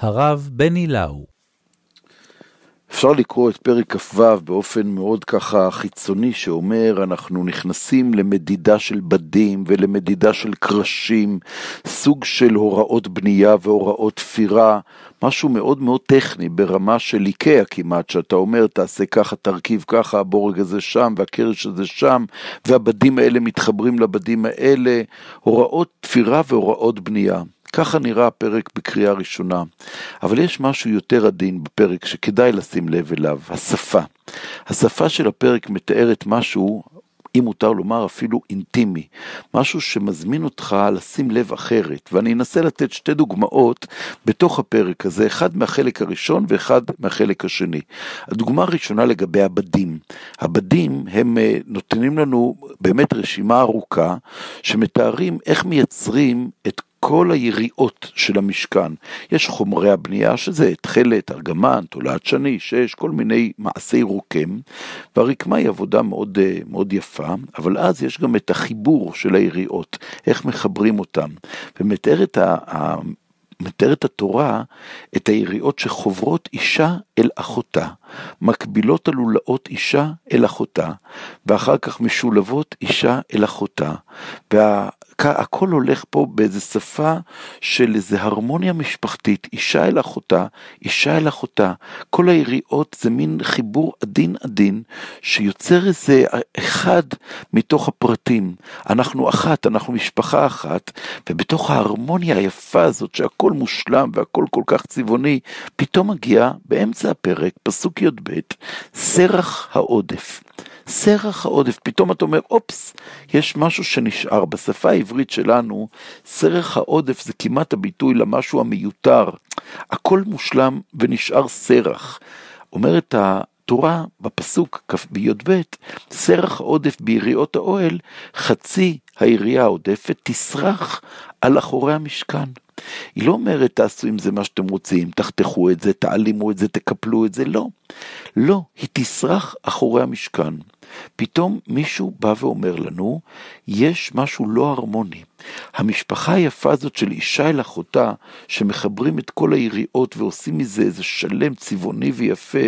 הרב בני לאו. אפשר לקרוא את פרק כ"ו באופן מאוד ככה חיצוני שאומר, אנחנו נכנסים למדידה של בדים ולמדידה של קרשים, סוג של הוראות בנייה והוראות תפירה, משהו מאוד מאוד טכני ברמה של איקאה כמעט, שאתה אומר תעשה ככה, תרכיב ככה, הבורג הזה שם והקרש הזה שם, והבדים האלה מתחברים לבדים האלה, הוראות תפירה והוראות בנייה. ככה נראה הפרק בקריאה ראשונה, אבל יש משהו יותר עדין בפרק שכדאי לשים לב אליו, השפה. השפה של הפרק מתארת משהו, אם מותר לומר אפילו אינטימי, משהו שמזמין אותך לשים לב אחרת, ואני אנסה לתת שתי דוגמאות בתוך הפרק הזה, אחד מהחלק הראשון ואחד מהחלק השני. הדוגמה הראשונה לגבי הבדים. הבדים הם נותנים לנו באמת רשימה ארוכה, שמתארים איך מייצרים את כל היריעות של המשכן. יש חומרי הבנייה שזה תכלת, ארגמן, תולעת שני, שיש כל מיני מעשי רוקם, והרקמה היא עבודה מאוד, מאוד יפה, אבל אז יש גם את החיבור של היריעות, איך מחברים אותם, ומתארת מתארת התורה את היריעות שחוברות אישה אל אחותה, מקבילות הלולאות אישה אל אחותה, ואחר כך משולבות אישה אל אחותה, והכל הולך פה באיזו שפה של איזו הרמוניה משפחתית, אישה אל אחותה, אישה אל אחותה, כל היריעות זה מין חיבור עדין עדין, שיוצר איזה אחד מתוך הפרטים, אנחנו אחת, אנחנו משפחה אחת, ובתוך ההרמוניה היפה הזאת שהכל מושלם והכל כל כך צבעוני, פתאום מגיע באמצע הפרק פסוק י' ב' סרח העודף. סרח העודף, פתאום אתה אומר, אופס, יש משהו שנשאר. בשפה העברית שלנו, סרח העודף זה כמעט הביטוי למשהו המיותר. הכל מושלם ונשאר סרח. אומרת התורה בפסוק י' ב', סרח העודף ביריעות האוהל, חצי היריעה העודפת תסרח על אחורי המשכן. היא לא אומרת תעשו עם זה מה שאתם רוצים, תחתכו את זה, תעלימו את זה, תקפלו את זה, לא. לא, היא תסרח אחורי המשכן. פתאום מישהו בא ואומר לנו, יש משהו לא הרמוני. המשפחה היפה הזאת של אישה אל אחותה, שמחברים את כל היריעות ועושים מזה איזה שלם צבעוני ויפה,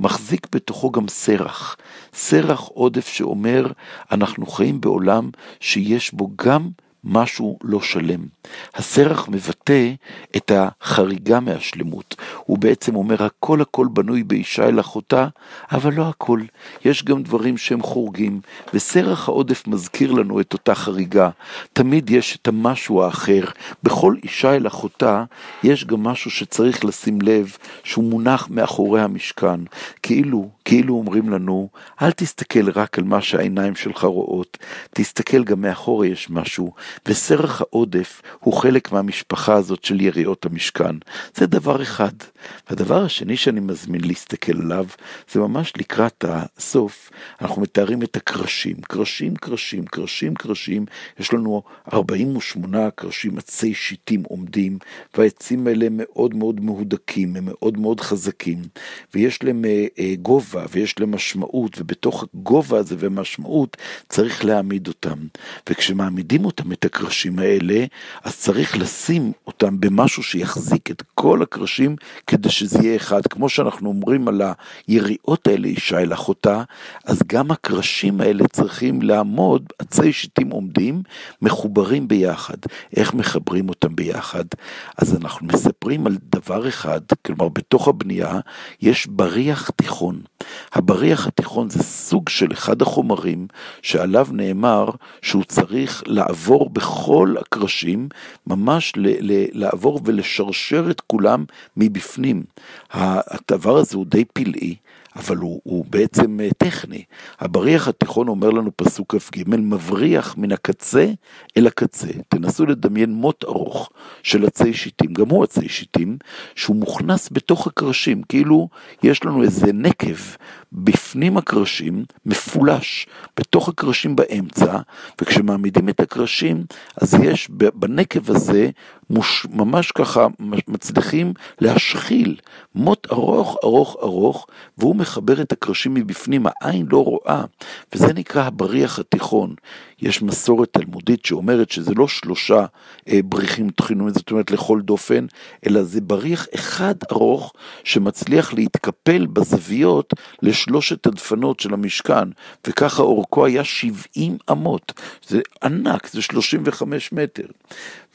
מחזיק בתוכו גם סרח. סרח עודף שאומר, אנחנו חיים בעולם שיש בו גם משהו לא שלם. הסרח מבטא את החריגה מהשלמות. הוא בעצם אומר, הכל הכל בנוי באישה אל אחותה, אבל לא הכל. יש גם דברים שהם חורגים, וסרח העודף מזכיר לנו את אותה חריגה. תמיד יש את המשהו האחר. בכל אישה אל אחותה, יש גם משהו שצריך לשים לב, שהוא מונח מאחורי המשכן. כאילו אומרים לנו, אל תסתכל רק על מה שהעיניים שלך רואות, תסתכל גם מאחורי יש משהו, וסרח העודף הוא חלק מהמשפחה הזאת של יריעות המשכן. זה דבר אחד. והדבר השני שאני מזמין להסתכל עליו, זה ממש לקראת הסוף, אנחנו מתארים את הקרשים, קרשים, קרשים, קרשים, קרשים, יש לנו 48 קרשים, עצי שיטים עומדים, והעצים האלה מאוד מאוד מהודקים, הם מאוד מאוד חזקים, ויש להם גובה, ויש להם משמעות, ובתוך הגובה הזה ומשמעות צריך להעמיד אותם. וכשמעמידים אותם את הקרשים האלה, אז צריך לשים אותם במשהו שיחזיק את כל הקרשים כדי שזה יהיה אחד. כמו שאנחנו אומרים על היריעות האלה, אישה אל אחותה, אז גם הקרשים האלה צריכים לעמוד, עצי שיטים עומדים, מחוברים ביחד. איך מחברים אותם ביחד? אז אנחנו מספרים על דבר אחד, כלומר בתוך הבנייה יש בריח תיכון. הבריח התיכון זה סוג של אחד החומרים שעליו נאמר שהוא צריך לעבור בכל הקרשים, ממש לעבור ולשרשר את כולם מבפנים. הדבר הזה הוא די פלאי, אבל הוא בעצם טכני. הבריח התיכון אומר לנו פסוק כ"ג, מבריח מן הקצה אל הקצה. תנסו לדמיין מות ארוך של עצי שיטים, גם הוא עצי שיטים, שהוא מוכנס בתוך הקרשים, כאילו יש לנו איזה נקב בפנים הקרשים, מפולש בתוך הקרשים באמצע, וכשמעמידים את הקרשים, אז יש בנקב הזה ממש ככה מצליחים להשחיל מות ארוך ארוך ארוך, והוא מחבר את הקרשים מבפנים, העין לא רואה, וזה נקרא הבריח התיכון. יש מסורת תלמודית שאומרת שזה לא 3 בריחים תחינונים, זאת אומרת לכל דופן, אלא זה בריח אחד ארוך שמצליח להתקפל בזוויות לשלושת הדפנות של המשכן, וככה אורכו היה 70 אמות, זה ענק, זה 35 מטר.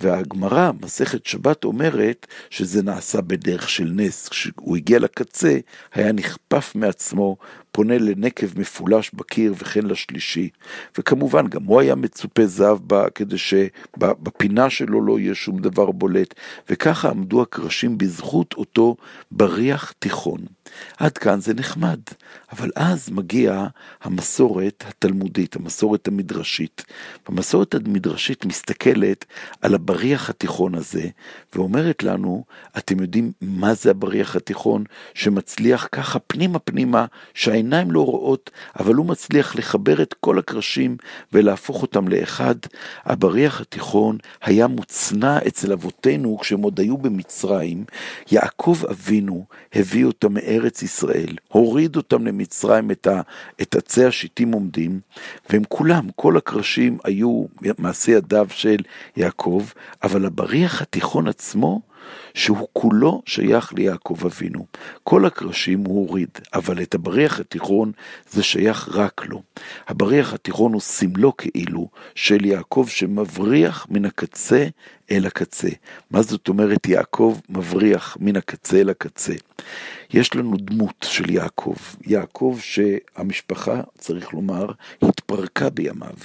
והגמרא, מסכת שבת, אומרת שזה נעשה בדרך של נס, כשהוא הגיע לקצה היה נכפף מעצמו, פונה לנקב מפולש בקיר וכן לשלישי, וכמובן גם הוא היה מצופה זהב בה, כדי שבפינה שלו לא יהיה שום דבר בולט, וככה עמדו הקרשים בזכות אותו בריח תיכון. עד כאן זה נחמד, אבל אז מגיעה המסורת התלמודית, המסורת המדרשית. המסורת המדרשית מסתכלת על הבריח התיכון הזה, ואומרת לנו, אתם יודעים מה זה הבריח התיכון שמצליח ככה פנימה פנימה, שהעיניים לא רואות, אבל הוא מצליח לחבר את כל הקרשים ולהפוך אותם לאחד. הבריח התיכון היה מוצנע אצל אבותינו כשהם עוד היו במצרים. יעקב אבינו הביא אותם מארץ ישראל, הוריד אותם למצרים, את עצי השיטים עומדים, והם כולם, כל הקרשים היו מעשה ידיו של יעקב, אבל הבריח התיכון עצמו, שהוא כולו שייך ליעקב אבינו. כל הקרשים הוא הוריד, אבל את הבריח התיכון זה שייך רק לו. הבריח התיכון הוא סמלו כאילו של יעקב שמבריח מן הקצה אל הקצה. מה זאת אומרת יעקב מבריח מן הקצה אל הקצה? יש לנו דמות של יעקב. יעקב שהמשפחה, צריך לומר, התפרקה בימיו.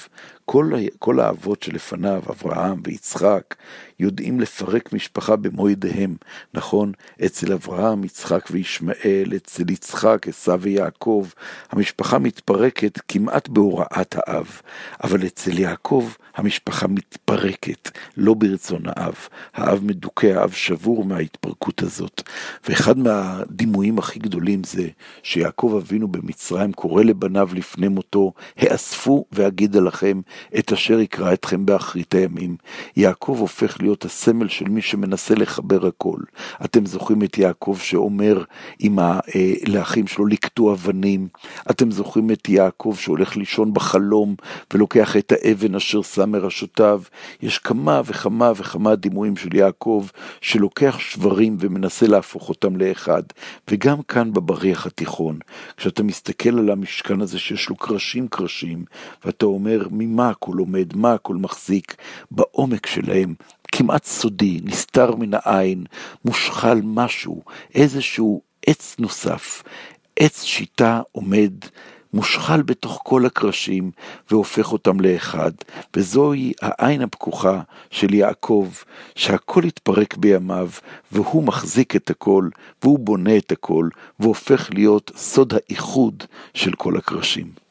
כל האבות שלפניו, אברהם ויצחק, יודעים לפרק משפחה במו ידיהם. נכון, אצל אברהם, יצחק וישמעאל, אצל יצחק, עשיו ויעקב, המשפחה מתפרקת כמעט בהוראת האב. אבל אצל יעקב, המשפחה מתפרקת, לא ברצון האב. האב מדוכא, האב שבור מההתפרקות הזאת. ואחד מהדימויים הכי גדולים זה שיעקב אבינו במצרים קורא לבניו לפני מותו, האספו והגידה לכם את אשר יקרא אתכם באחרית הימים. יעקב הופך להיות הסמל של מי שמנסה לחבר הכל. אתם זוכרים את יעקב שאומר עם לאחים שלו לקטוע אבנים. אתם זוכרים את יעקב שהולך לישון בחלום ולוקח את האבן אשר שם מראשותיו. יש כמה וכמה וכמה דימויים של יעקב שלוקח שברים ומנסה להפוך אותם לאחד. וגם כאן בבריח התיכון, כשאתה מסתכל על המשכן הזה שיש לו קרשים קרשים, ואתה אומר ממה הכל עומד, מה הכל מחזיק, בעומק שלהם כמעט סודי, נסתר מן העין, מושחל משהו, איזשהו עץ נוסף, עץ שיטה עומד, מושחל בתוך כל הקרשים והופך אותם לאחד. וזוהי העין הפקוחה של יעקב, שהכל התפרק בימיו והוא מחזיק את הכל והוא בונה את הכל והופך להיות סוד האיחוד של כל הקרשים.